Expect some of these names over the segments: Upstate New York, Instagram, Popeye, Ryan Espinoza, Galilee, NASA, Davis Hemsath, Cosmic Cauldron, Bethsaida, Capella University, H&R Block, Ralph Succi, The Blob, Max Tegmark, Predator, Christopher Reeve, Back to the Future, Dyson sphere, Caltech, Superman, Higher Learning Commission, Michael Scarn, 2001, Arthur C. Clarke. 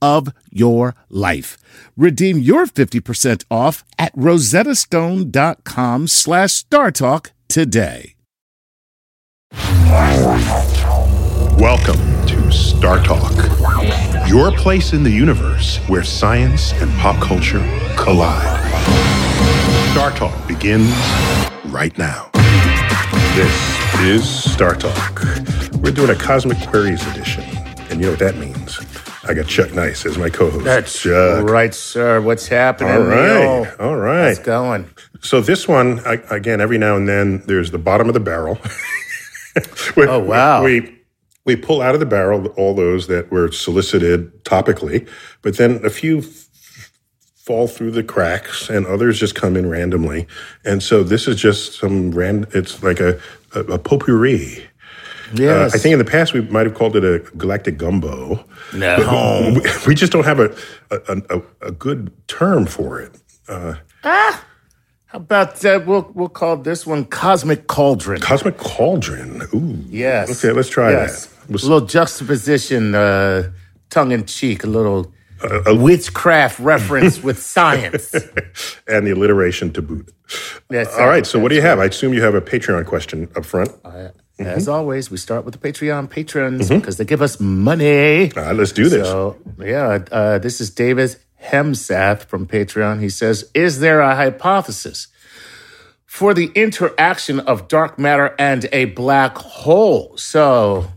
of your life. Redeem your 50% off at rosettastone.com/StarTalk today. Welcome to Star Talk, your place in the universe where science and pop culture collide. Star Talk begins right now. This is Star Talk. We're doing a Cosmic Queries edition, and you know what that means. I got Chuck Nice as my co-host. That's Chuck. Right, sir. What's happening? All right. What's going? So this one, again, every now and then, there's the bottom of the barrel. Oh, wow. We pull out of the barrel all those that were solicited topically, but then a few fall through the cracks, and others just come in randomly. And so this is just some random. It's like a potpourri. Yes. I think in the past we might have called it a galactic gumbo. No. We just don't have a good term for it. How about that? We'll call this one Cosmic Cauldron. Cosmic Cauldron. Ooh. Yes. Okay, let's try that. A little juxtaposition, tongue-in-cheek, a little witchcraft reference with science. And the alliteration to boot. All right, so what do you have? I assume you have a Patreon question up front. As always, we start with the Patreon patrons because they give us money. Let's do this. So, this is Davis Hemsath from Patreon. He says, is there a hypothesis for the interaction of dark matter and a black hole? So,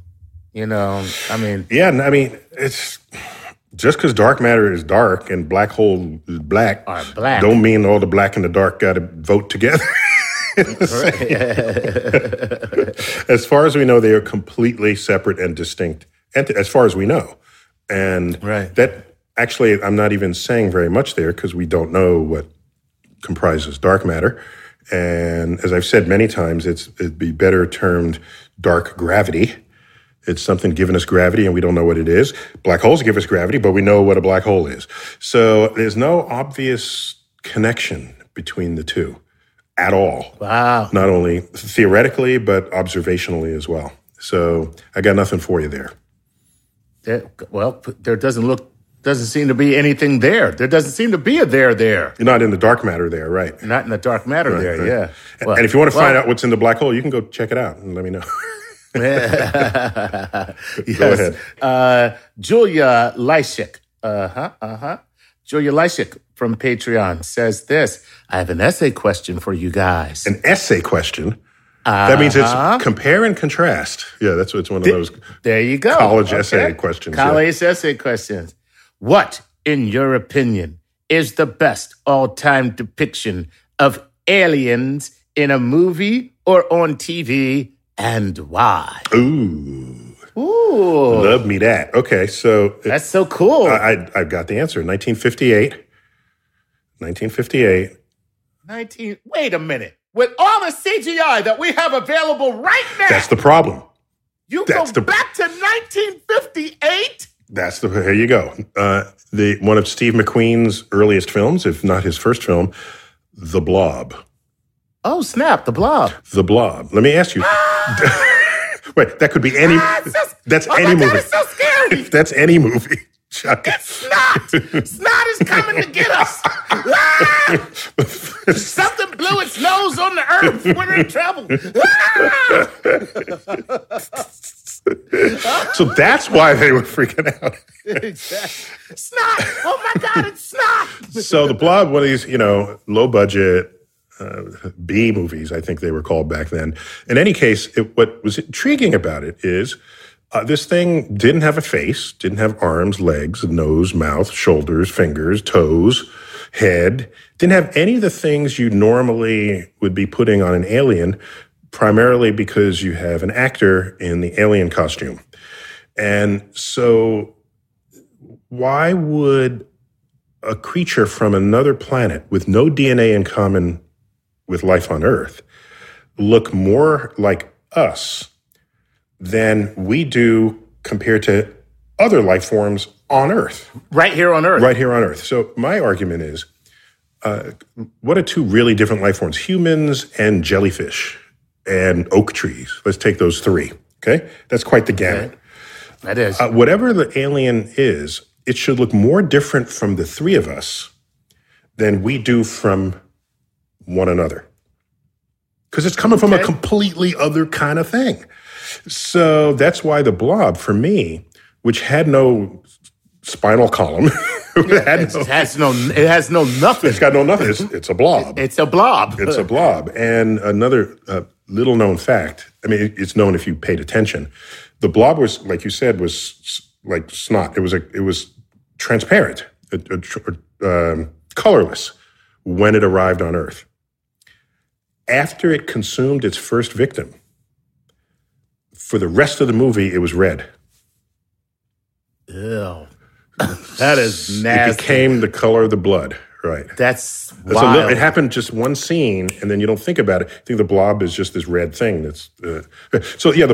it's just because dark matter is dark and black hole is black, don't mean all the black and the dark got to vote together. As far as we know, they are completely separate and distinct, as far as we know. And that actually, I'm not even saying very much there because we don't know what comprises dark matter. And as I've said many times, it'd be better termed dark gravity. It's something giving us gravity, and we don't know what it is. Black holes give us gravity, but we know what a black hole is. So there's no obvious connection between the two. At all. Wow. Not only theoretically, but observationally as well. So I got nothing for you there. There doesn't seem to be anything there. There doesn't seem to be a there there. You're not in the dark matter there, right? Not in the dark matter there. And if you want to find out what's in the black hole, you can go check it out and let me know. Go ahead. Julia Lyshik. Joe Jelicic from Patreon says this, I have an essay question for you guys. An essay question? That means it's compare and contrast. Yeah, that's it's one of those there you go. College essay questions. College essay questions. What, in your opinion, is the best all-time depiction of aliens in a movie or on TV, and why? Ooh. Love me that. Okay, so... That's so cool. I've got the answer. 1958. Wait a minute. With all the CGI that we have available right now... That's the problem. Back to 1958? Here you go. One of Steve McQueen's earliest films, if not his first film, The Blob. Oh, snap. The Blob. The Blob. Let me ask you... Wait, that could be any. That's any movie. That is so scary. That's any movie, Chuck. It's not. Snot is coming to get us. Something blew its nose on the earth. We're in trouble. So that's why they were freaking out. Exactly. Snot. Oh, my God, it's snot. So The Blob, one of these, low-budget B movies, I think they were called back then. In any case, what was intriguing about it is this thing didn't have a face, didn't have arms, legs, nose, mouth, shoulders, fingers, toes, head. Didn't have any of the things you normally would be putting on an alien, primarily because you have an actor in the alien costume. And so why would a creature from another planet with no DNA in common with life on Earth look more like us than we do compared to other life forms on Earth? Right here on Earth. Right here on Earth. So my argument is, what are two really different life forms? Humans and jellyfish and oak trees. Let's take those three, okay? That's quite the gamut. Okay. That is. Whatever the alien is, it should look more different from the three of us than we do from one another. Because it's coming from a completely other kind of thing. So that's why The Blob, for me, which had no spinal column. It has no nothing. It's got no nothing. It's a blob. It's a blob. And another little-known fact, it's known if you paid attention. The blob was, like you said, was like snot. It was transparent, colorless when it arrived on Earth. After it consumed its first victim, for the rest of the movie, it was red. Ew. That is nasty. It became the color of the blood, right? That's wild. It happened just one scene, and then you don't think about it. I think the blob is just this red thing. That's so. Yeah.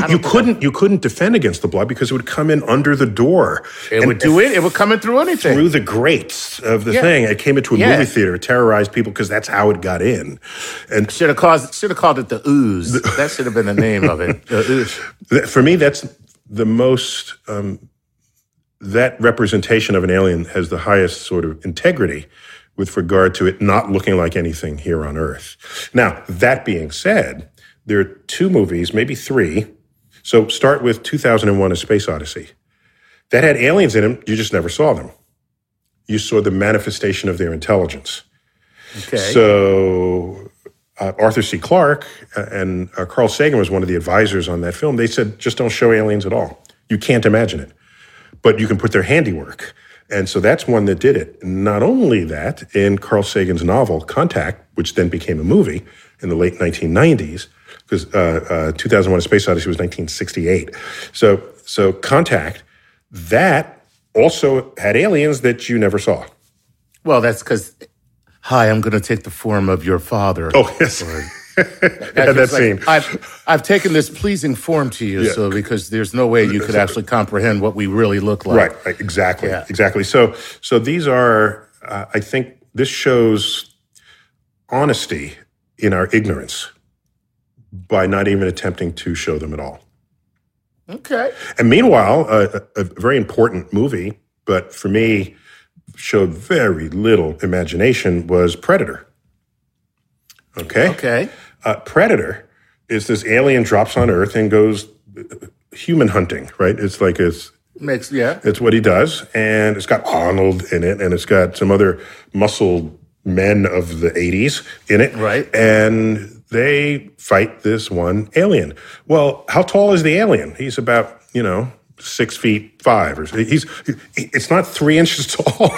You couldn't defend against the blob because it would come in under the door. It would come in through anything. Through the grates of the thing. It came into a movie theater, terrorized people because that's how it got in. And should have called it the ooze. That should have been the name of it. The ooze. For me, that's. The most, that representation of an alien has the highest sort of integrity with regard to it not looking like anything here on Earth. Now, that being said, there are two movies, maybe three. So start with 2001: A Space Odyssey. That had aliens in them. You just never saw them. You saw the manifestation of their intelligence. Okay. So... Arthur C. Clarke and Carl Sagan was one of the advisors on that film. They said, just don't show aliens at all. You can't imagine it. But you can put their handiwork. And so that's one that did it. Not only that, in Carl Sagan's novel, Contact, which then became a movie in the late 1990s, because 2001: A Space Odyssey was 1968. So Contact, that also had aliens that you never saw. Well, that's because... Hi, I'm going to take the form of your father. Oh, yes. That scene. I've taken this pleasing form to you, so because there's no way you could actually comprehend what we really look like. Right. Exactly. Yeah. Exactly. So these are. I think this shows honesty in our ignorance by not even attempting to show them at all. Okay. And meanwhile, a very important movie, but for me. Showed very little imagination was Predator. Okay. Predator is this alien drops on Earth and goes human hunting, right? It's what he does, and it's got Arnold in it, and it's got some other muscled men of the 80s in it, right? And they fight this one alien. Well, how tall is the alien? He's about 6'5", or it's not 3 inches tall,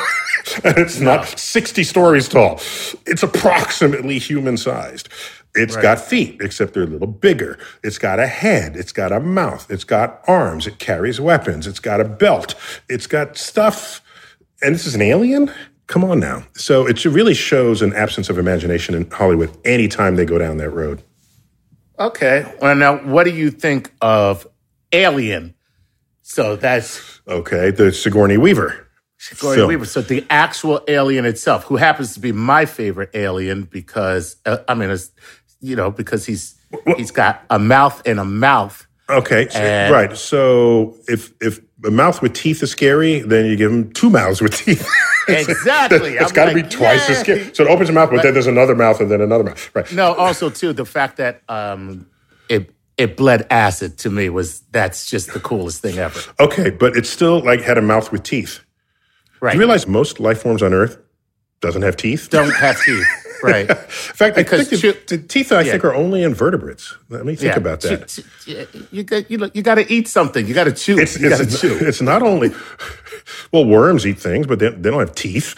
and it's not 60 stories tall. It's approximately human sized. It's got feet, except they're a little bigger. It's got a head. It's got a mouth. It's got arms. It carries weapons. It's got a belt. It's got stuff. And this is an alien? Come on now. So it really shows an absence of imagination in Hollywood anytime they go down that road. Okay. Well, now, what do you think of Alien? So that's... Okay, the Sigourney Weaver. So the actual alien itself, who happens to be my favorite alien because, because he's got a mouth and a mouth. Okay, right. So if a mouth with teeth is scary, then you give him two mouths with teeth. Exactly. It's got to be twice as scary. So it opens a mouth, but then there's another mouth and then another mouth. Right. No, also, too, the fact that it bled acid to me that's just the coolest thing ever. Okay, but it still had a mouth with teeth. Right. Do you realize most life forms on Earth doesn't have teeth? Don't have teeth. Right. In fact, because I think the teeth, I think, are only invertebrates. Let me think about that. You got to eat something. You got to chew. It's not only... Well, worms eat things, but they don't have teeth.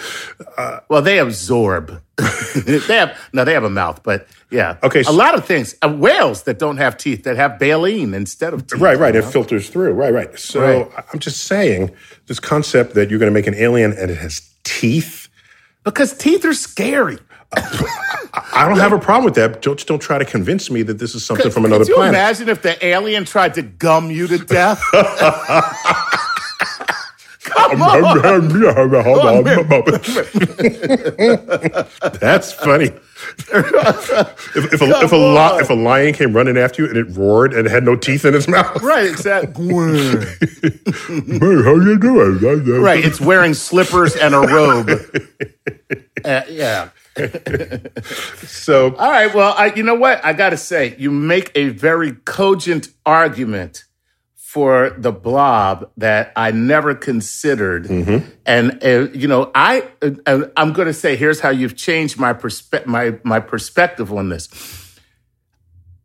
Well, they absorb. They have a mouth, but yeah. Okay. So, a lot of things. Whales that don't have teeth, that have baleen instead of teeth. Right. It filters through. Right. So I'm just saying, this concept that you're going to make an alien and it has teeth. Because teeth are scary. I don't have a problem with that. Just don't try to convince me that this is something from another planet. Could you imagine if the alien tried to gum you to death? Come on. That's funny. If a lion came running after you and it roared and it had no teeth in its mouth. Right, exactly. How you doing? Right, it's wearing slippers and a robe. Yeah. So, all right. Well, you know what? I got to say, you make a very cogent argument for the blob that I never considered. Mm-hmm. And, I'm going to say, here's how you've changed my perspective on this.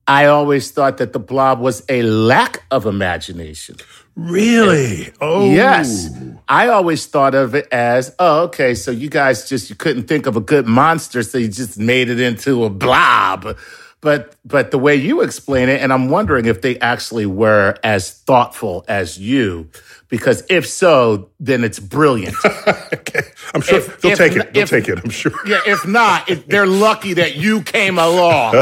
I always thought that the blob was a lack of imagination. Really? Oh. Yes. I always thought of it as, so you guys you couldn't think of a good monster, so you just made it into a blob. But the way you explain it, and I'm wondering if they actually were as thoughtful as you, because if so, then it's brilliant. Okay. I'm sure they'll take it. They'll take it, I'm sure. Yeah, if not, they're lucky that you came along.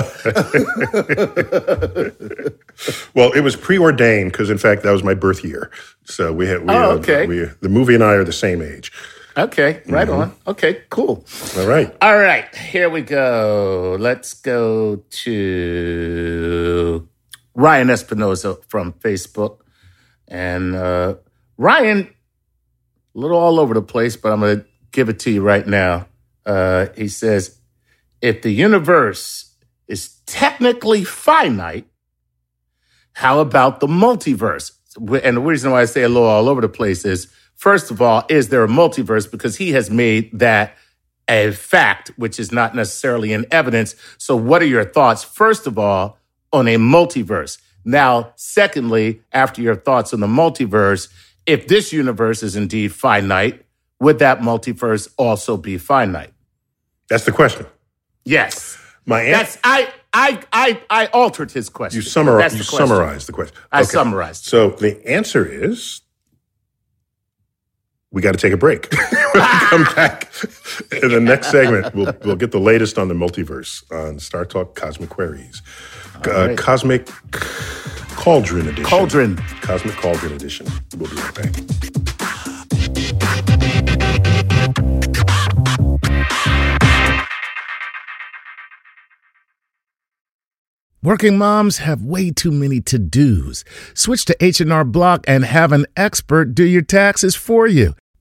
Well, it was preordained because, in fact, that was my birth year. So the movie and I are the same age. Okay, right on. Okay, cool. All right, here we go. Let's go to Ryan Espinoza from Facebook. And Ryan, a little all over the place, but I'm going to give it to you right now. He says, if the universe is technically finite, how about the multiverse? And the reason why I say a little all over the place is, first of all, is there a multiverse? Because he has made that a fact, which is not necessarily in evidence. So what are your thoughts, first of all, on a multiverse? Now, secondly, after your thoughts on the multiverse, if this universe is indeed finite, would that multiverse also be finite? That's the question. Yes. My answer. I altered his question. You summarized the question. I summarized it. So the answer is... we got to take a break. When we come back in the next segment, we'll get the latest on the multiverse on Star Talk Cosmic Queries. Right. Cosmic Cauldron Edition. Cosmic Cauldron Edition. We'll be right back. Working moms have way too many to-dos. Switch to H&R Block and have an expert do your taxes for you.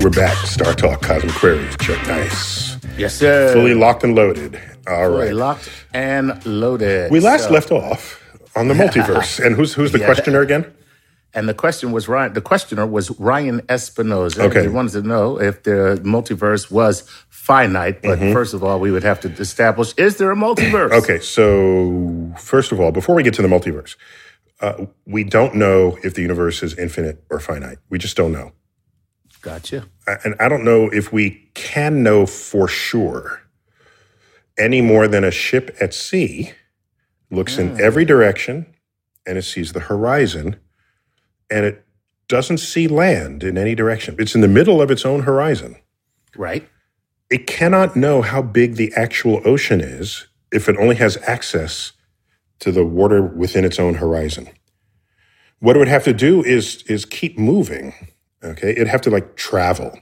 We're back. Star Talk, Cosmic Queries. Chuck Nice. Yes, sir. Fully locked and loaded. All right. Fully locked and loaded. We last left off on the multiverse. And who's the questioner again? And the questioner was Ryan Espinoza. Okay. He wanted to know if the multiverse was finite. But first of all, we would have to establish, is there a multiverse? Okay. So first of all, before we get to the multiverse, we don't know if the universe is infinite or finite. We just don't know. Gotcha. And I don't know if we can know for sure any more than a ship at sea looks in every direction and it sees the horizon and it doesn't see land in any direction. It's in the middle of its own horizon. Right. It cannot know how big the actual ocean is if it only has access to the water within its own horizon. What it would have to do is keep moving. Okay, it'd have to like travel. And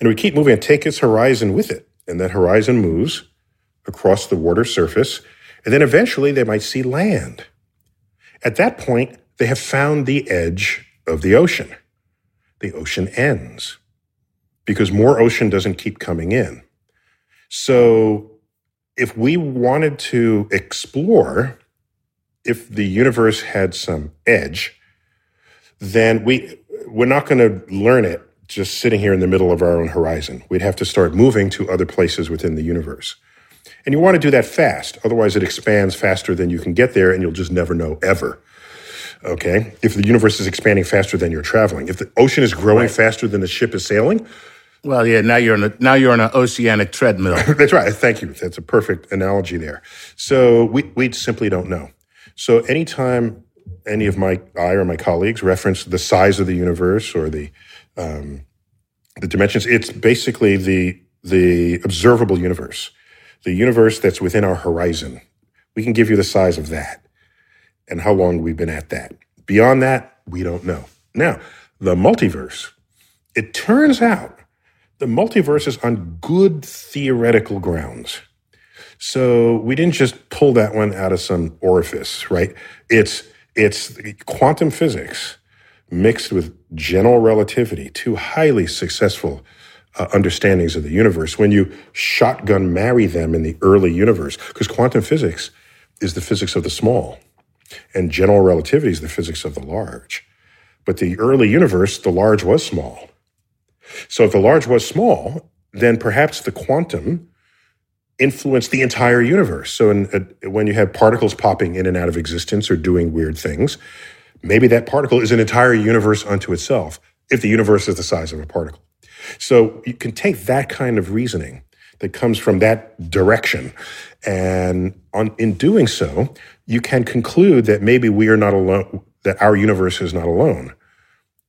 it would keep moving and take its horizon with it. And that horizon moves across the water surface. And then eventually they might see land. At that point, they have found the edge of the ocean. The ocean ends because more ocean doesn't keep coming in. So if we wanted to explore if the universe had some edge, then we're not going to learn it just sitting here in the middle of our own horizon. We'd have to start moving to other places within the universe. And you want to do that fast. Otherwise, it expands faster than you can get there, and you'll just never know ever. Okay? If the universe is expanding faster than you're traveling. If the ocean is growing faster than the ship is sailing. Well, yeah, now you're on an oceanic treadmill. That's right. Thank you. That's a perfect analogy there. So we simply don't know. So anytime any of my colleagues reference the size of the universe or the dimensions, it's basically the observable universe, the universe that's within our horizon. We can give you the size of that and how long we've been at that. Beyond that, we don't know. Now, the multiverse, it turns out the multiverse is on good theoretical grounds. So we didn't just pull that one out of some orifice, right? It's quantum physics mixed with general relativity, two highly successful understandings of the universe. When you shotgun marry them in the early universe, because quantum physics is the physics of the small, and general relativity is the physics of the large. But the early universe, the large was small. So if the large was small, then perhaps the quantum influenced the entire universe. So when you have particles popping in and out of existence or doing weird things, maybe that particle is an entire universe unto itself, if the universe is the size of a particle. So you can take that kind of reasoning that comes from that direction. And in doing so, you can conclude that maybe we are not alone, that our universe is not alone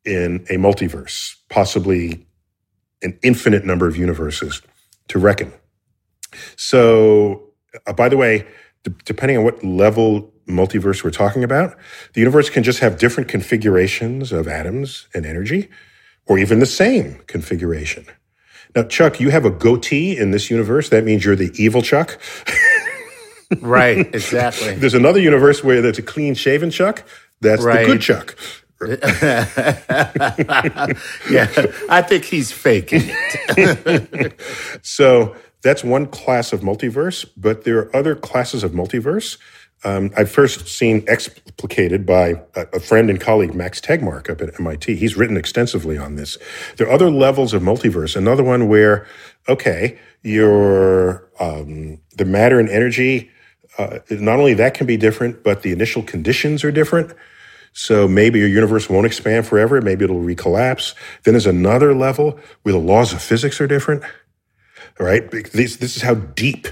in a multiverse, possibly an infinite number of universes to reckon. So By the way, depending on what level multiverse we're talking about, the universe can just have different configurations of atoms and energy, or even the same configuration. Now, Chuck, you have a goatee in this universe. That means you're the evil Chuck. Right, exactly. There's another universe where there's a clean-shaven Chuck. That's right. The good Chuck. Yeah, I think he's faking it. So that's one class of multiverse, but there are other classes of multiverse. I've first seen explicated by a friend and colleague, Max Tegmark, up at MIT. He's written extensively on this. There are other levels of multiverse. Another one where, okay, your the matter and energy, not only that can be different, but the initial conditions are different. So maybe your universe won't expand forever. Maybe it'll recollapse. Then there's another level where the laws of physics are different. All right, this is how deep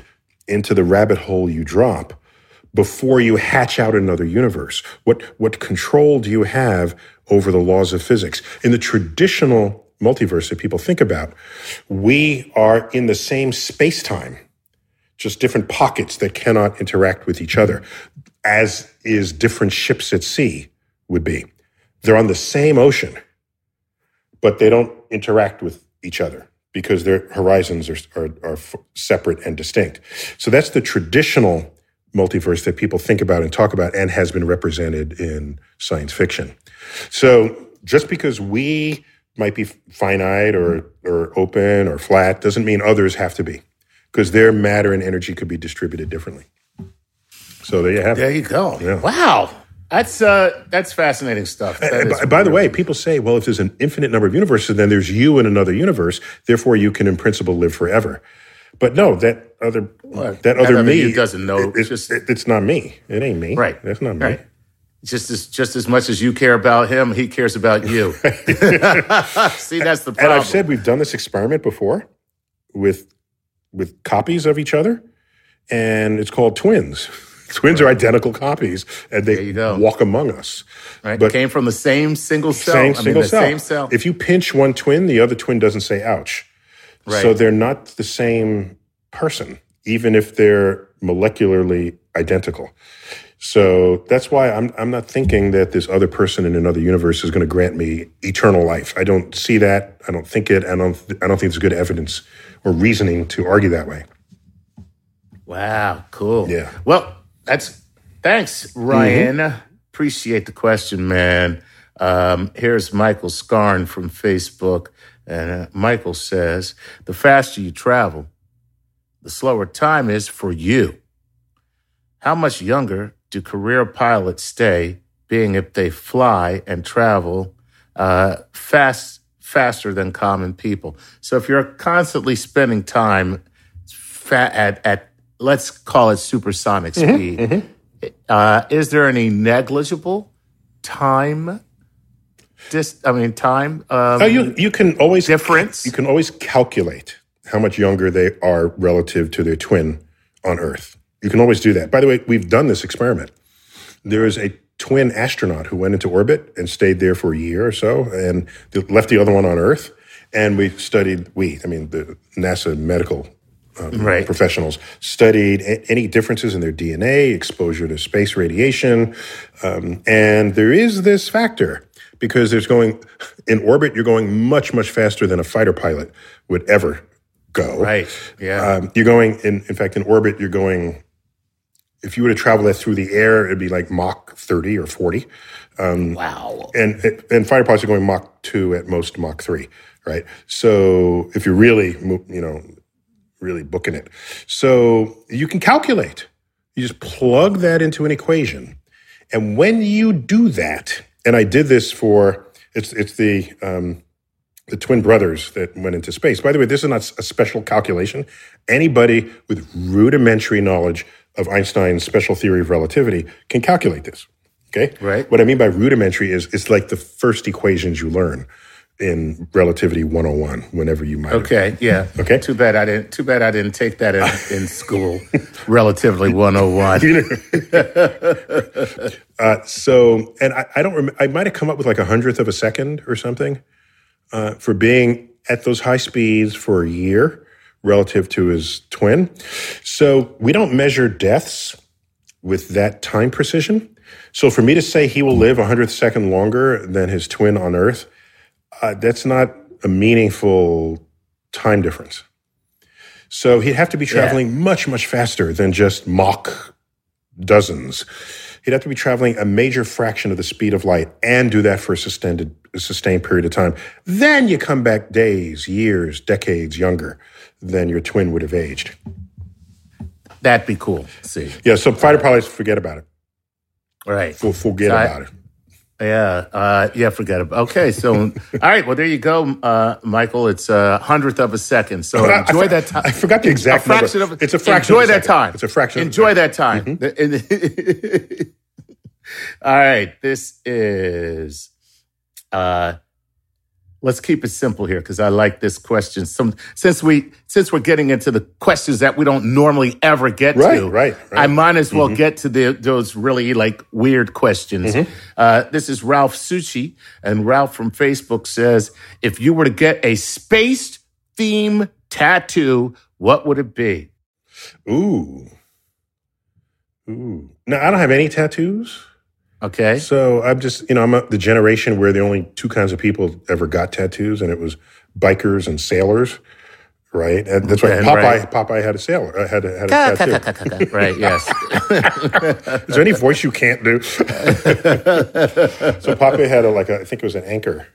into the rabbit hole you drop before you hatch out another universe. What control do you have over the laws of physics? In the traditional multiverse that people think about, we are in the same space-time, just different pockets that cannot interact with each other, as is different ships at sea would be. They're on the same ocean, but they don't interact with each other because their horizons are separate and distinct. So that's the traditional multiverse that people think about and talk about and has been represented in science fiction. So just because we might be finite or open or flat doesn't mean others have to be, because their matter and energy could be distributed differently. So there you have it. There you go. Yeah. Wow. That's fascinating stuff. By the way, people say, well, if there's an infinite number of universes, then there's you in another universe, therefore you can in principle live forever. But no, that other me doesn't know. It's not me. It ain't me. Right. That's not me. Right. Just as much as you care about him, he cares about you. See, that's the problem. And I've said we've done this experiment before with copies of each other, and it's called twins. Twins are identical copies, and they walk among us. Right. But came from the same single cell. Same cell. If you pinch one twin, the other twin doesn't say ouch. Right. So they're not the same person, even if they're molecularly identical. So that's why I'm not thinking that this other person in another universe is going to grant me eternal life. I don't see that. I don't think it. I don't think there's good evidence or reasoning to argue that way. Wow, cool. Yeah. Well, thanks, Ryan. Mm-hmm. Appreciate the question, man. Here's Michael Scarn from Facebook. And Michael says, the faster you travel, the slower time is for you. How much younger do career pilots stay, being if they fly and travel faster than common people? So if you're constantly spending time at let's call it supersonic speed, is there any negligible time? Time. You can always difference. You can always calculate how much younger they are relative to their twin on Earth. You can always do that. By the way, we've done this experiment. There is a twin astronaut who went into orbit and stayed there for a year or so, and left the other one on Earth. And we studied. The NASA medical professionals studied any differences in their DNA, exposure to space radiation, and there is this factor. Because in orbit, you're going much, much faster than a fighter pilot would ever go. Right, yeah. You're going, in fact, in orbit, you're going, if you were to travel that through the air, it'd be like Mach 30 or 40. Wow. And fighter pilots are going Mach 2 at most, Mach 3, right? So if you're really booking it. So you can calculate. You just plug that into an equation. And when you do that... And I did this for it's the twin brothers that went into space. By the way, this is not a special calculation. Anybody with rudimentary knowledge of Einstein's special theory of relativity can calculate this. Okay, right. What I mean by rudimentary is it's like the first equations you learn in Relativity 101, whenever you might. Okay, yeah. Okay. Too bad I didn't take that in school. Relativity 101. So, and I don't remember. I might have come up with like 100th of a second or something for being at those high speeds for a year relative to his twin. So we don't measure deaths with that time precision. So for me to say he will live 100th second longer than his twin on Earth, that's not a meaningful time difference. So he'd have to be traveling much, much faster than just Mach dozens. He'd have to be traveling a major fraction of the speed of light and do that for a sustained period of time. Then you come back days, years, decades younger than your twin would have aged. That'd be cool. See. Yeah, so fighter pilots, forget about it. Right. Forget about it. Yeah. Forget about it. Okay. So, all right. Well, there you go, Michael. It's 100th of a second. So enjoy that time. I forgot the exact number. It's a fraction of a second. Enjoy that time. It's a fraction. Enjoy that time. Mm-hmm. All right. This is... let's keep it simple here because I like this question. Since we're getting into the questions that we don't normally ever get to, right. I might as well get to those really like weird questions. Mm-hmm. This is Ralph Succi, and Ralph from Facebook says, if you were to get a space theme tattoo, what would it be? Ooh. Now, I don't have any tattoos. Okay. So I'm just, I'm the generation where the only two kinds of people ever got tattoos, and it was bikers and sailors, right? And that's why Popeye had a sailor, had a tattoo. Right, yes. Is there any voice you can't do? So Popeye had I think it was an anchor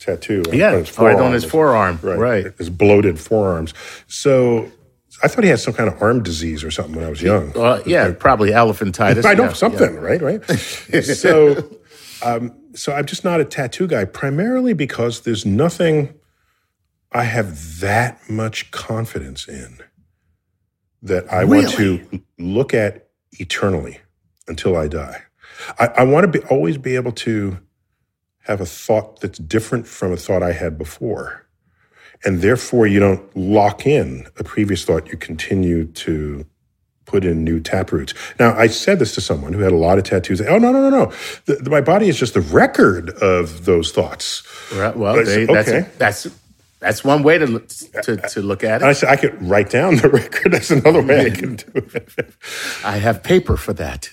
tattoo. On his forearm. Right. His bloated forearms. So... I thought he had some kind of arm disease or something when I was young. Probably elephantitis. I know something, right? So I'm just not a tattoo guy, primarily because there's nothing I have that much confidence in that I want to look at eternally until I die. I want to always be able to have a thought that's different from a thought I had before. And therefore, you don't lock in a previous thought. You continue to put in new taproots. Now, I said this to someone who had a lot of tattoos. Oh, no. My body is just the record of those thoughts. Right, well, that's one way to look at it. And I said, I could write down the record. That's another way I can do it. I have paper for that.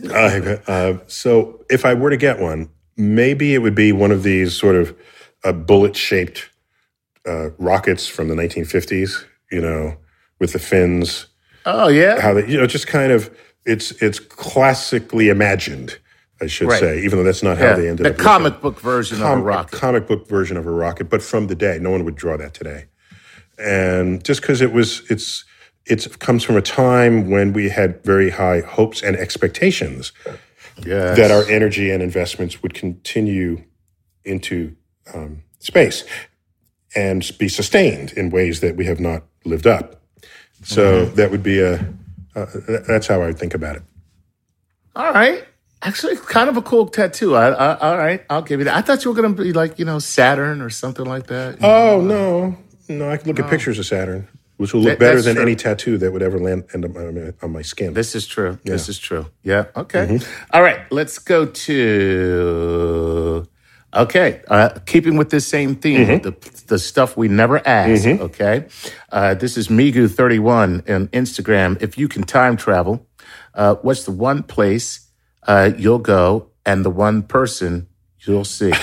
So if I were to get one, maybe it would be one of these sort of bullet-shaped rockets from the 1950s, with the fins. Oh yeah, how they, just kind of it's classically imagined, I should say, even though that's not how they ended up. The comic book version of a rocket, but from the day, no one would draw that today. And just because it comes from a time when we had very high hopes and expectations that our energy and investments would continue into space. And be sustained in ways that we have not lived up. So that would be that's how I would think about it. All right. Actually, kind of a cool tattoo. All right, I'll give you that. I thought you were going to be like, Saturn or something like that. No. I can look at pictures of Saturn, which will look better than any tattoo that would ever end up on my skin. This is true. Yeah. Yeah, okay. Mm-hmm. All right, let's go to... Okay, keeping with this same theme, the stuff we never ask, okay? This is Migu31 on Instagram. If you can time travel, what's the one place you'll go and the one person you'll see?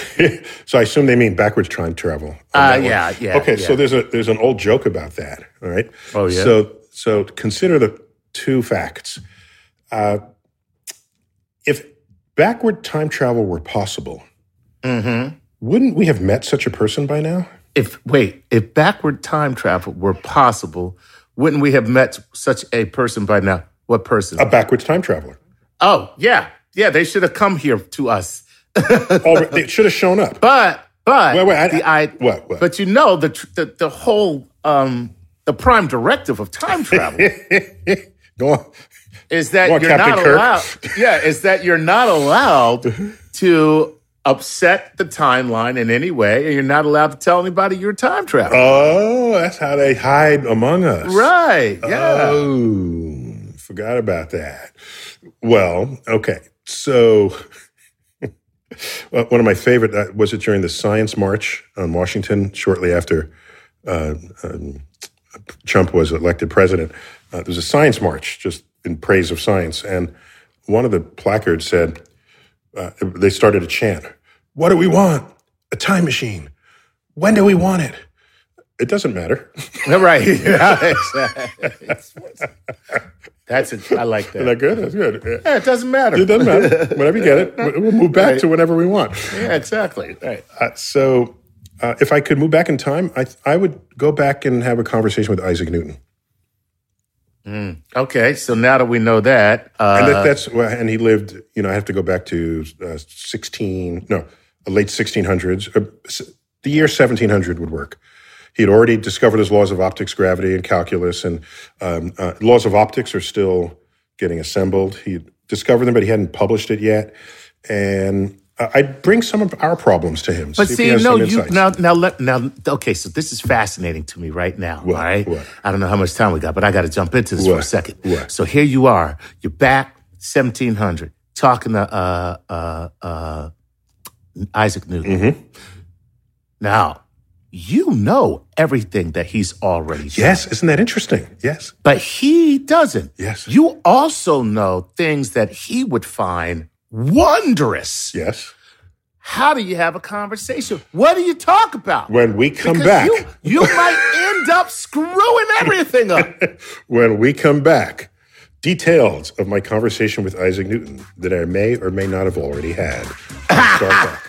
So I assume they mean backwards time travel. Okay, so there's an old joke about that, all right? Oh, yeah. So consider the two facts. If backward time travel were possible... Mm-hmm. Wouldn't we have met such a person by now? If backward time travel were possible, wouldn't we have met such a person by now? What person? A backwards time traveler. Oh, yeah. Yeah, they should have come here to us. They should have shown up. But wait, but the whole the prime directive of time travel. Go on. Is that you're Captain Kirk. You're not allowed to upset the timeline in any way, and you're not allowed to tell anybody you're time traveling. Oh, that's how they hide among us. Right, yeah. Oh, forgot about that. Well, okay, so one of my favorite, was it during the Science March on Washington, shortly after Trump was elected president, there was a science march just in praise of science. And one of the placards said, they started a chant, "What do we want? A time machine. When do we want it? It doesn't matter." Right. Yeah, I like that. Isn't that good? That's good. Yeah, it doesn't matter. It doesn't matter. Whenever you get it, we'll move back to whenever we want. Yeah, exactly. Right. So if I could move back in time, I would go back and have a conversation with Isaac Newton. Okay, so now that we know that, and he lived. You know, I have to go back to late 1600s. The year 1700 would work. He had already discovered his laws of optics, gravity, and calculus, and laws of optics are still getting assembled. He discovered them, but he hadn't published it yet. And I'd bring some of our problems to him. But okay, so this is fascinating to me right now, all right? What? I don't know how much time we got, but I got to jump into this for a second. What? So here you are. You're back, 1700, talking to Isaac Newton. Mm-hmm. Now, you know everything that he's already done. Yes, isn't that interesting? Yes. But he doesn't. Yes. You also know things that he would find wondrous. Yes. How do you have a conversation? What do you talk about? When we come back. You might end up screwing everything up. When we come back, details of my conversation with Isaac Newton that I may or may not have already had. Star Talk.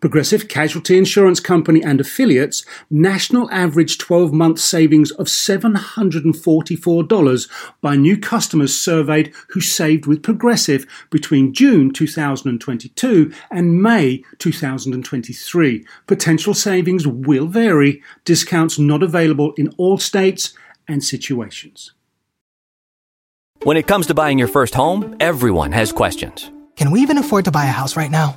Progressive Casualty Insurance Company and affiliates, national average 12-month savings of $744 by new customers surveyed who saved with Progressive between June 2022 and May 2023. Potential savings will vary. Discounts not available in all states and situations. When it comes to buying your first home, everyone has questions. Can we even afford to buy a house right now?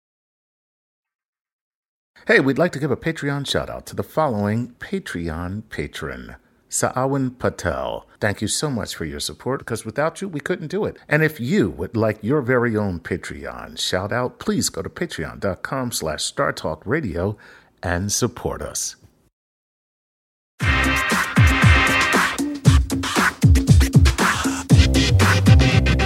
Hey, we'd like to give a Patreon shout-out to the following Patreon patron, Saawin Patel. Thank you so much for your support, because without you, we couldn't do it. And if you would like your very own Patreon shout-out, please go to patreon.com/StarTalkRadio and support us.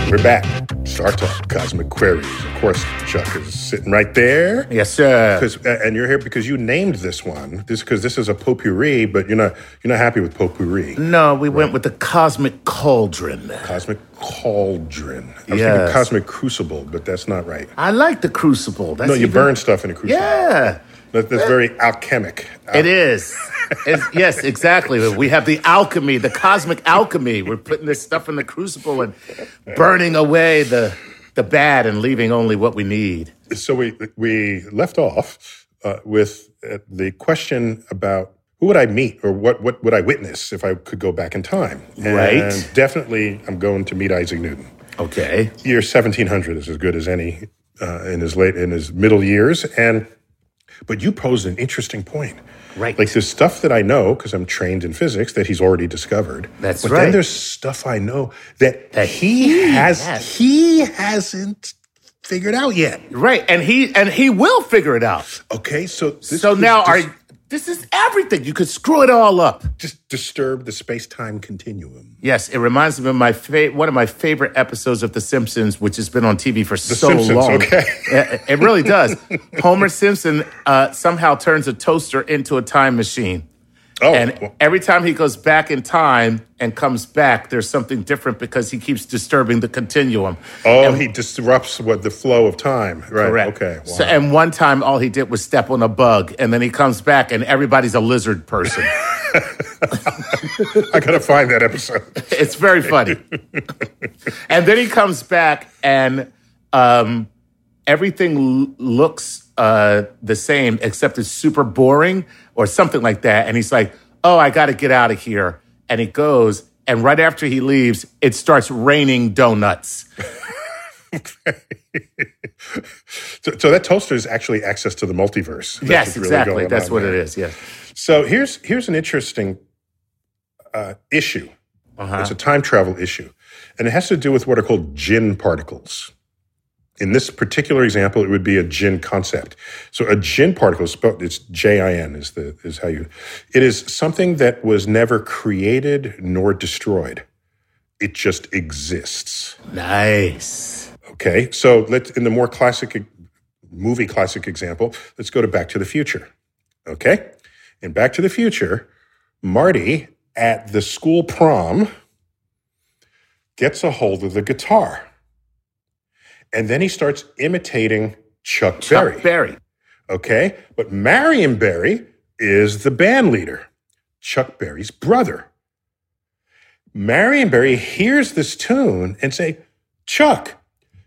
We're back. Star Talk, Cosmic Queries. Of course, Chuck is sitting right there. Yes, sir. And you're here because you named this one. This is a potpourri, but you're not happy with potpourri. No, we went with the Cosmic Cauldron. Cosmic Cauldron. I was thinking Cosmic Crucible, but that's not right. I like the Crucible. That's you burn stuff in a crucible. Yeah. That's very alchemic. It is. Yes, exactly. We have the alchemy, the cosmic alchemy. We're putting this stuff in the crucible and burning away the bad and leaving only what we need. So we left off with the question about who would I meet or what would I witness if I could go back in time? Right. And definitely I'm going to meet Isaac Newton. Okay. Year 1700 is as good as any in his middle years. But you posed an interesting point. Right. Like there's stuff that I know because I'm trained in physics that he's already discovered. That's right. But then there's stuff I know that he hasn't figured out yet. Right. And he will figure it out. Okay. This is everything. You could screw it all up. Just disturb the space-time continuum. Yes, it reminds me of one of my favorite episodes of The Simpsons, which has been on TV for so long. Okay. It really does. Homer Simpson somehow turns a toaster into a time machine. Oh. And every time he goes back in time and comes back, there's something different because he keeps disturbing the continuum. Oh, and he disrupts the flow of time. Right. Correct. Okay. Wow. So, and one time all he did was step on a bug, and then he comes back and everybody's a lizard person. I gotta find that episode. It's very funny. And then he comes back and everything looks the same, except it's super boring or something like that. And he's like, oh, I got to get out of here. And he goes, and right after he leaves, it starts raining donuts. Okay. So that toaster is actually access to the multiverse. That's yes, really exactly. That's what there. It is, yes. So here's an interesting issue. Uh-huh. It's a time travel issue. And it has to do with what are called gin particles. In this particular example, it would be a gin concept. So a gin particle, it's J-I-N is how you... It is something that was never created nor destroyed. It just exists. Nice. Okay, so in the more classic example, let's go to Back to the Future. Okay? In Back to the Future, Marty, at the school prom, gets a hold of the guitar. And then he starts imitating Chuck Berry. Okay? But Marion Berry is the band leader, Chuck Berry's brother. Marion Berry hears this tune and say, Chuck,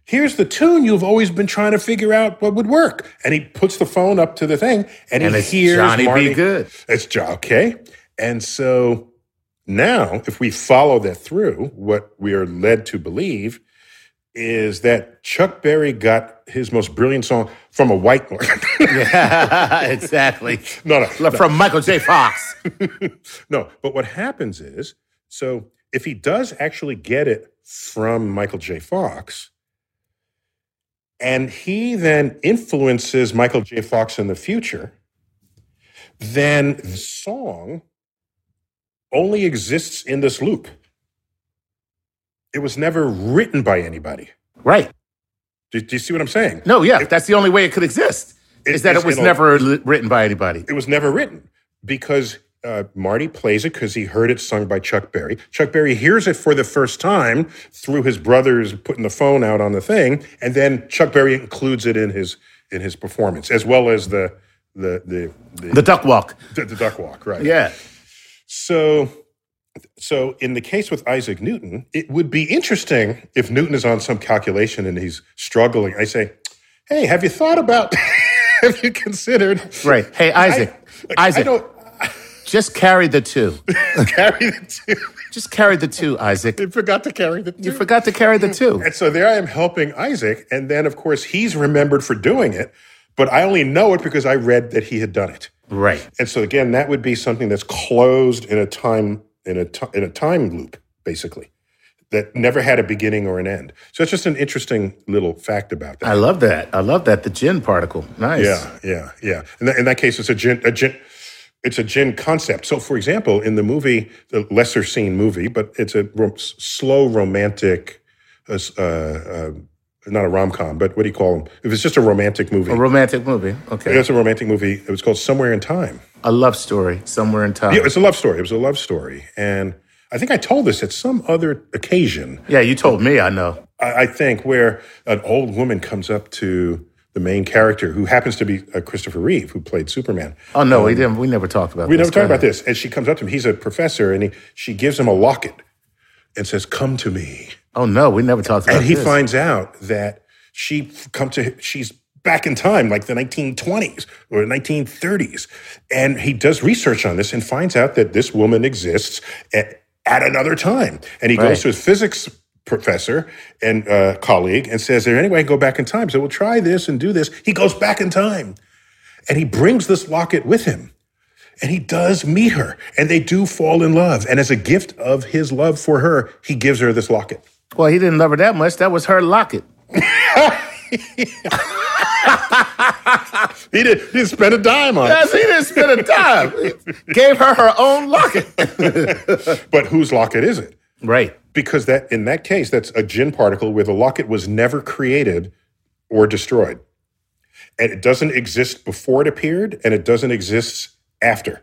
here's the tune you've always been trying to figure out what would work. And he puts the phone up to the thing and he hears Johnny Marty. Be good. It's Johnny. Okay. And so now if we follow that through, what we are led to believe is that Chuck Berry got his most brilliant song from a white man. Yeah, exactly. No. From Michael J. Fox. No, but what happens is, so if he does actually get it from Michael J. Fox, and he then influences Michael J. Fox in the future, then the song only exists in this loop. It was never written by anybody. Right. Do you see what I'm saying? No, yeah. That's the only way it could exist, is that it was never written by anybody. It was never written because Marty plays it because he heard it sung by Chuck Berry. Chuck Berry hears it for the first time through his brothers putting the phone out on the thing, and then Chuck Berry includes it in his performance, as well as the duck walk. The duck walk, right. Yeah. So in the case with Isaac Newton, it would be interesting if Newton is on some calculation and he's struggling. I say, hey, have you thought about, have you considered? Right. Hey, Isaac, just carry the two. Carry the two. Just carry the two, Isaac. You forgot to carry the two. You forgot to carry the two. And so there I am helping Isaac. And then, of course, he's remembered for doing it. But I only know it because I read that he had done it. Right. And so, again, that would be something that's closed in a time time loop, basically, that never had a beginning or an end. So it's just an interesting little fact about that. I love that. The gin particle. Nice. Yeah. In that case, it's a gin concept. So, for example, in the movie, the lesser seen movie, but it's a slow romantic, not a rom-com, but what do you call them? If it's just a romantic movie. A romantic movie, okay. It's a romantic movie. It was called Somewhere in Time. A love story, Somewhere in Time. Yeah, it's a love story. It was a love story. And I think I told this at some other occasion. Yeah, you told me, I know. I think where an old woman comes up to the main character, who happens to be Christopher Reeve, who played Superman. Oh, no, we didn't. We never talked about this. And she comes up to him. He's a professor, and she gives him a locket and says, come to me. Oh, no, we never talked about this. And he finds out that she's back in time, like the 1920s or 1930s. And he does research on this and finds out that this woman exists at another time. And he goes to his physics professor and colleague and says, is there any way I can go back in time? So we'll try this and do this. He goes back in time and he brings this locket with him. And he does meet her, and they do fall in love. And as a gift of his love for her, he gives her this locket. Well, he didn't love her that much. That was her locket. He didn't spend a dime on it. Yes, he didn't spend a dime. He gave her her own locket. But whose locket is it? Right. Because that in that case, that's a gin particle where the locket was never created or destroyed. And it doesn't exist before it appeared, and it doesn't exist after.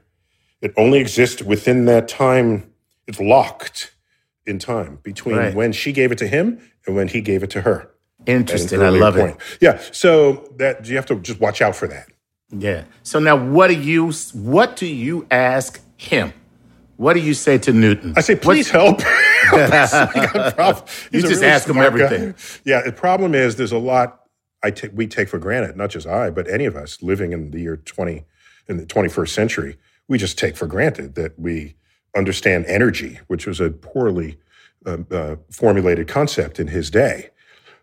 It only exists within that time. It's locked in time between when she gave it to him and when he gave it to her. Interesting. I love it. Yeah. So that you have to just watch out for that. Yeah. So now what do you ask him? What do you say to Newton? I say, please help. You just really ask him everything. Guy. Yeah. The problem is there's a lot we take for granted, not just I, but any of us living in the year in the 21st century, we just take for granted that we understand energy, which was a poorly formulated concept in his day.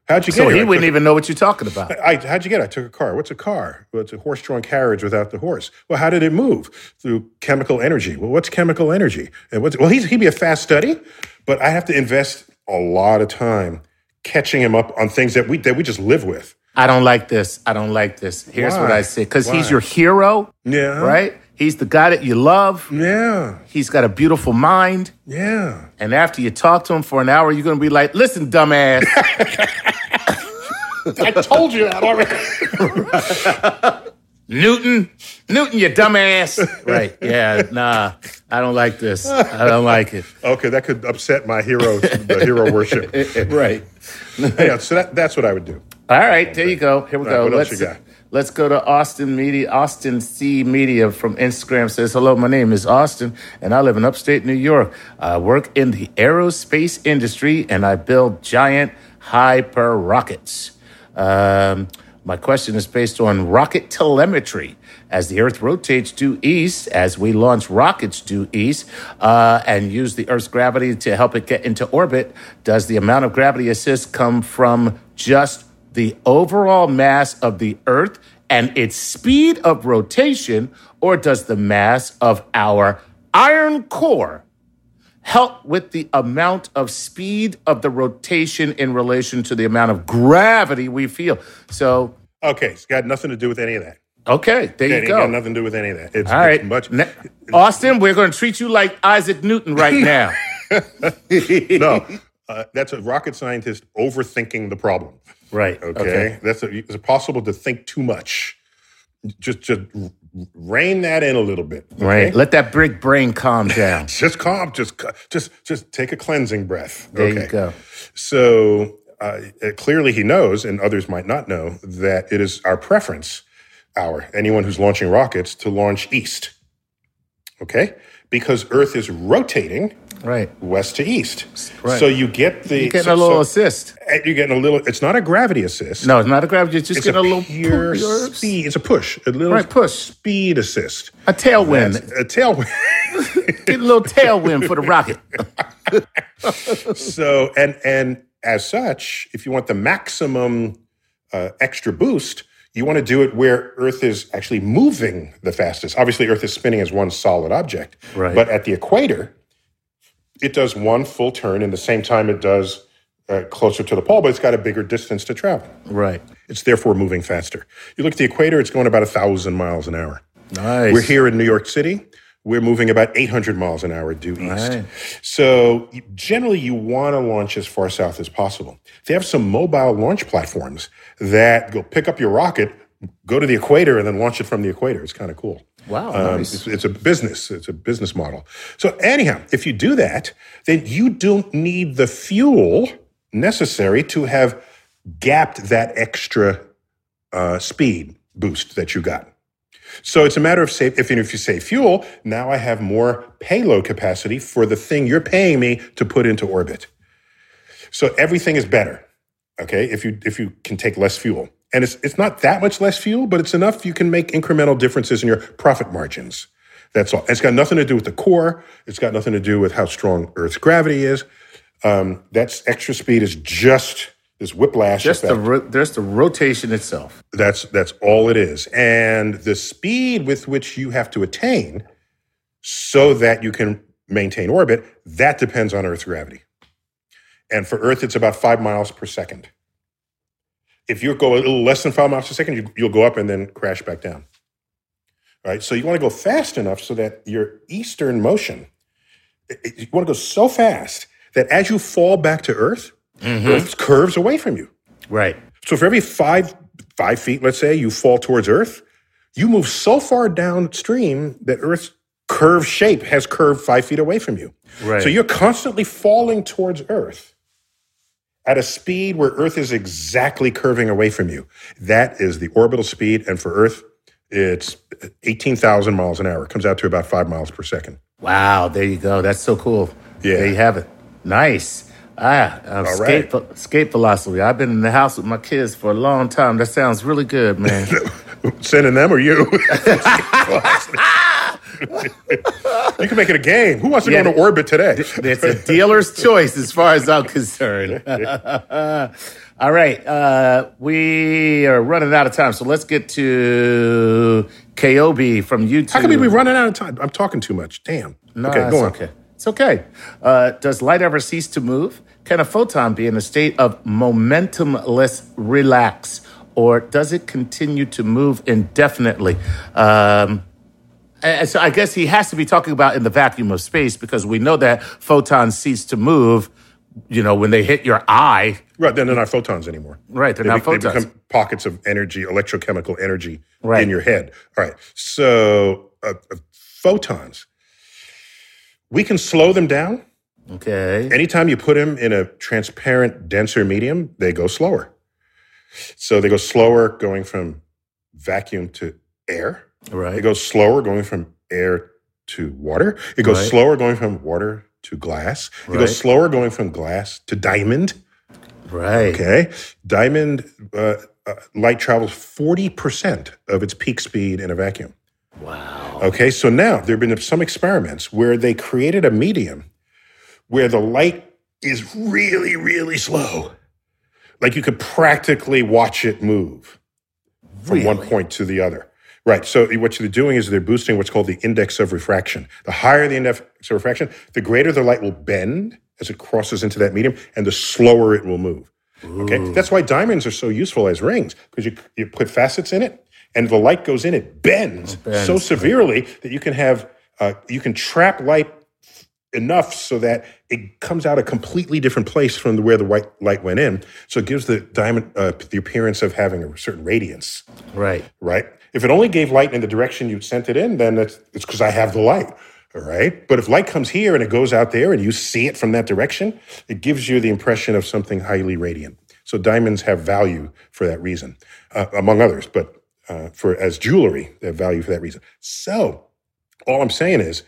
How'd you get here? So he wouldn't even know what you're talking about. How'd you get it? I took a car. What's a car? Well, it's a horse-drawn carriage without the horse. Well, how did it move? Through chemical energy. Well, what's chemical energy? And he'd be a fast study, but I have to invest a lot of time catching him up on things that we just live with. I don't like this. Here's what I say. Because he's your hero. Yeah. Right? He's the guy that you love. Yeah. He's got a beautiful mind. Yeah. And after you talk to him for an hour, you're going to be like, listen, dumbass. I told you that already. Newton, you dumbass. Right. Yeah. Nah, I don't like this. I don't like it. Okay, that could upset my hero, the hero worship. Right. Yeah, so that's what I would do. All right, there you go. Here we go. What else you got? Let's go to Austin Media. Austin C. Media from Instagram says, hello, my name is Austin, and I live in upstate New York. I work in the aerospace industry, and I build giant hyper rockets. My question is based on rocket telemetry. As the Earth rotates due east, as we launch rockets due east, and use the Earth's gravity to help it get into orbit, does the amount of gravity assist come from just the overall mass of the Earth and its speed of rotation, or does the mass of our iron core help with the amount of speed of the rotation in relation to the amount of gravity we feel? So, okay, it's got nothing to do with any of that. Okay, there you go. It's got nothing to do with any of that. All right. Austin, we're going to treat you like Isaac Newton right now. No, that's a rocket scientist overthinking the problem. Right. Okay. It's possible to think too much. Just rein that in a little bit. Okay? Right. Let that big brain calm down. Just take a cleansing breath. There you go. So clearly he knows, and others might not know, that it is our preference, anyone who's launching rockets, to launch east. Okay? Because Earth is rotating west to east. Right. So you get assist. You're getting a little, it's not a gravity assist. No, it's not a gravity, it's just it's getting a little pure speed. It's a push. A little push. Speed assist. A tailwind. Get a little tailwind for the rocket. So, and as such, if you want the maximum extra boost, you want to do it where Earth is actually moving the fastest. Obviously, Earth is spinning as one solid object. Right. But at the equator, it does one full turn in the same time it does closer to the pole, but it's got a bigger distance to travel. Right. It's therefore moving faster. You look at the equator, it's going about 1,000 miles an hour. Nice. We're here in New York City. We're moving about 800 miles an hour due east. Right. So generally, you want to launch as far south as possible. They have some mobile launch platforms that go pick up your rocket, go to the equator, and then launch it from the equator. It's kind of cool. Wow, nice. It's a business. It's a business model. So anyhow, if you do that, then you don't need the fuel necessary to have gapped that extra speed boost that you got. So it's a matter of, if you save fuel, now I have more payload capacity for the thing you're paying me to put into orbit. So everything is better, okay, if you can take less fuel. And it's not that much less fuel, but it's enough you can make incremental differences in your profit margins. That's all. And it's got nothing to do with the core. It's got nothing to do with how strong Earth's gravity is. That's extra speed is just this whiplash effect. Just the rotation itself. That's all it is. And the speed with which you have to attain so that you can maintain orbit, that depends on Earth's gravity. And for Earth, it's about 5 miles per second. If you go a little less than 5 miles per second, you'll go up and then crash back down. All right, so you want to go fast enough so that your eastern motion, you want to go so fast that as you fall back to Earth, Earth curves away from you. Right. So for every five feet, let's say, you fall towards Earth, you move so far downstream that Earth's curved shape has curved 5 feet away from you. Right. So you're constantly falling towards Earth at a speed where Earth is exactly curving away from you. That is the orbital speed, and for Earth, it's 18,000 miles an hour. It comes out to about 5 miles per second. Wow, there you go. That's so cool. Yeah. There you have it. Nice. Escape velocity. I've been in the house with my kids for a long time. That sounds really good, man. Sending them or you? You can make it a game. Who wants to go into orbit today? It's a dealer's choice as far as I'm concerned. All right. We are running out of time, so let's get to KOB from YouTube. How can we be running out of time? I'm talking too much. Damn. No, okay, go on. Okay. It's okay. Does light ever cease to move? Can a photon be in a state of momentumless relax, or does it continue to move indefinitely? And so I guess he has to be talking about in the vacuum of space, because we know that photons cease to move, when they hit your eye. Right, then they're not photons anymore. Right, they're not photons. They become pockets of energy, electrochemical energy in your head. All right, so photons, we can slow them down. Okay. Anytime you put them in a transparent, denser medium, they go slower. So they go slower going from vacuum to air. Right. It goes slower going from air to water. It goes slower going from water to glass. It goes slower going from glass to diamond. Right. Okay. Diamond light travels 40% of its peak speed in a vacuum. Wow. Okay. So now there have been some experiments where they created a medium where the light is really, really slow. Like you could practically watch it move from one point to the other. Right, so what they're doing is they're boosting what's called the index of refraction. The higher the index of refraction, the greater the light will bend as it crosses into that medium, and the slower it will move. Ooh. Okay, that's why diamonds are so useful as rings, because you put facets in it, and the light goes in, it bends so severely that you can have you can trap light enough so that it comes out a completely different place from where the white light went in. So it gives the diamond the appearance of having a certain radiance. Right. Right. If it only gave light in the direction you sent it in, then it's because I have the light, all right? But if light comes here and it goes out there and you see it from that direction, it gives you the impression of something highly radiant. So diamonds have value for that reason, among others, but for as jewelry, they have value for that reason. So all I'm saying is,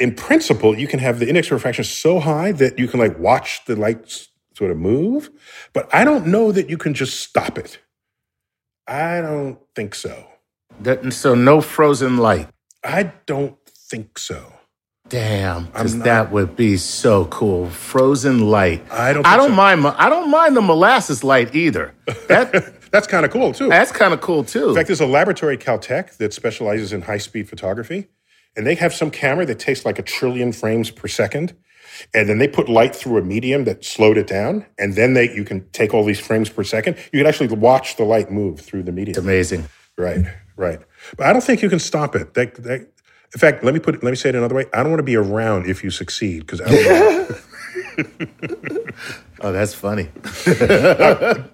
in principle, you can have the index of refraction so high that you can like watch the light sort of move, but I don't know that you can just stop it. I don't think so. So no frozen light? I don't think so. Damn, because that would be so cool. Frozen light. I don't mind the molasses light either. That's kind of cool, too. In fact, there's a laboratory at Caltech that specializes in high-speed photography, and they have some camera that takes like 1 trillion frames per second, and then they put light through a medium that slowed it down, and then you can take all these frames per second. You can actually watch the light move through the medium. It's amazing. Right. But I don't think you can stop it. In fact, let me say it another way. I don't want to be around if you succeed, because I don't know. Oh, that's funny.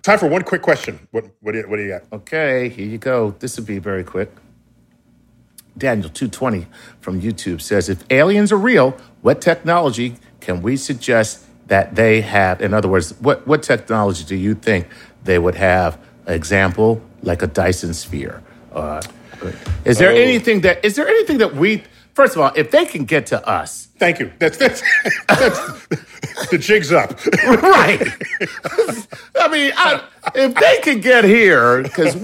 Time for one quick question. What do you got? Okay, here you go. This would be very quick. Daniel 220 from YouTube says, if aliens are real, what technology can we suggest that they have? In other words, what technology do you think they would have? Example, like a Dyson sphere. Is there anything that we First of all, if they can get to us. Thank you. That's the jig's up. Right. I mean, if they can get here, because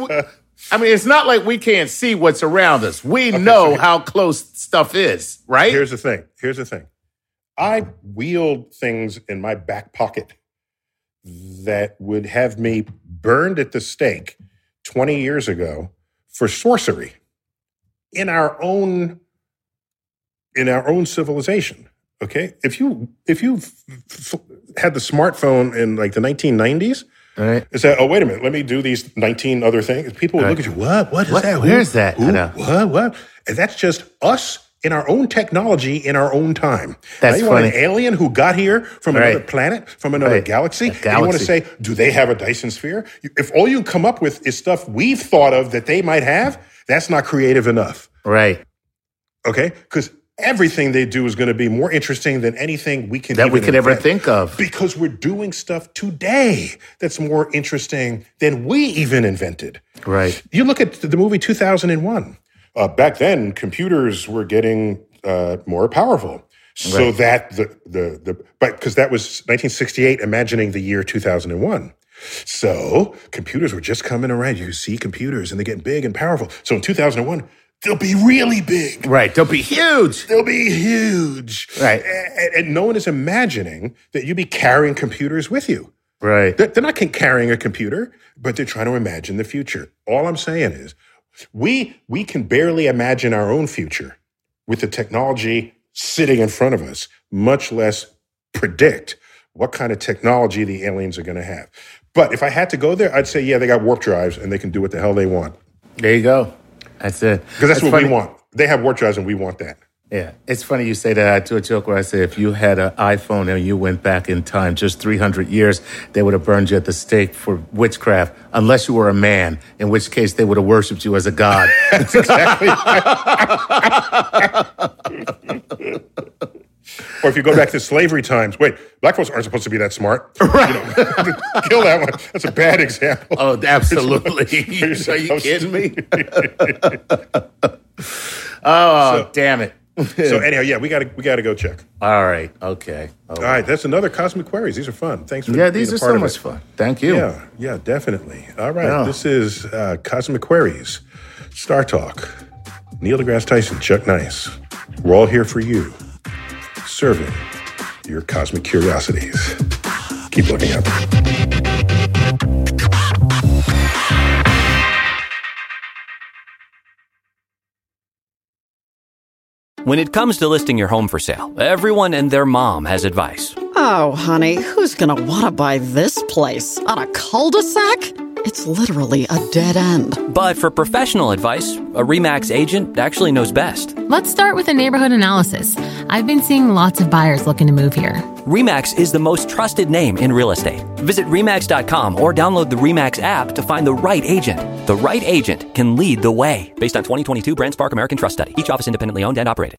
it's not like we can't see what's around us. We know how close stuff is, right? Here's the thing. I wield things in my back pocket that would have me burned at the stake 20 years ago for sorcery in our own civilization, okay? If you had the smartphone in like the 1990s, all right, and said, "Oh, wait a minute, let me do these 19 other things," people would look at you, "What is that? Where's that? Who, I know. What?" And that's just us in our own technology, in our own time. That's now you funny. Want an alien who got here from another planet, from another galaxy. And you want to say, do they have a Dyson sphere? If all you come up with is stuff we've thought of that they might have, that's not creative enough. Right. Okay? Because everything they do is going to be more interesting than anything we can ever think of, because we're doing stuff today that's more interesting than we even invented. Right. You look at the movie 2001. Back then, computers were getting more powerful, so that because that was 1968, imagining the year 2001. So computers were just coming around. You see computers, and they're getting big and powerful. So in 2001. They'll be really big. Right. They'll be huge. Right. And no one is imagining that you'd be carrying computers with you. Right. They're not carrying a computer, but they're trying to imagine the future. All I'm saying is we can barely imagine our own future with the technology sitting in front of us, much less predict what kind of technology the aliens are going to have. But if I had to go there, I'd say, yeah, they got warp drives and they can do what the hell they want. There you go. That's it. Because that's what funny. We want. They have warp drives and we want that. Yeah. It's funny you say that. I do a joke where I say if you had an iPhone and you went back in time just 300 years, they would have burned you at the stake for witchcraft, unless you were a man, in which case they would have worshipped you as a god. That's exactly right. Or if you go back to slavery times, wait, black folks aren't supposed to be that smart. Right. You know, kill that one. That's a bad example. Oh, absolutely. Are you kidding me? Damn it. So anyhow, yeah, we gotta go check. All right. Okay. All right. That's another Cosmic Queries. These are fun. Thanks for being a part of it. Yeah, these are so much fun. Thank you. Yeah, definitely. All right. Yeah. This is Cosmic Queries, Star Talk, Neil deGrasse Tyson, Chuck Nice. We're all here for you. Serving your cosmic curiosities. Keep looking up. When it comes to listing your home for sale, everyone and their mom has advice. Oh, honey, who's going to want to buy this place? On a cul-de-sac? It's literally a dead end. But for professional advice, a REMAX agent actually knows best. Let's start with a neighborhood analysis. I've been seeing lots of buyers looking to move here. REMAX is the most trusted name in real estate. Visit REMAX.com or download the REMAX app to find the right agent. The right agent can lead the way. Based on 2022 BrandSpark American Trust Study. Each office independently owned and operated.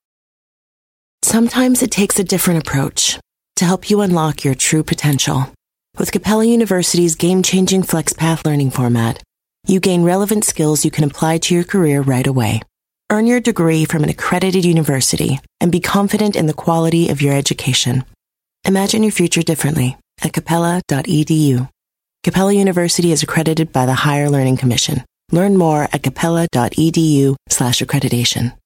Sometimes it takes a different approach to help you unlock your true potential. With Capella University's game-changing FlexPath learning format, you gain relevant skills you can apply to your career right away. Earn your degree from an accredited university and be confident in the quality of your education. Imagine your future differently at capella.edu. Capella University is accredited by the Higher Learning Commission. Learn more at capella.edu/accreditation.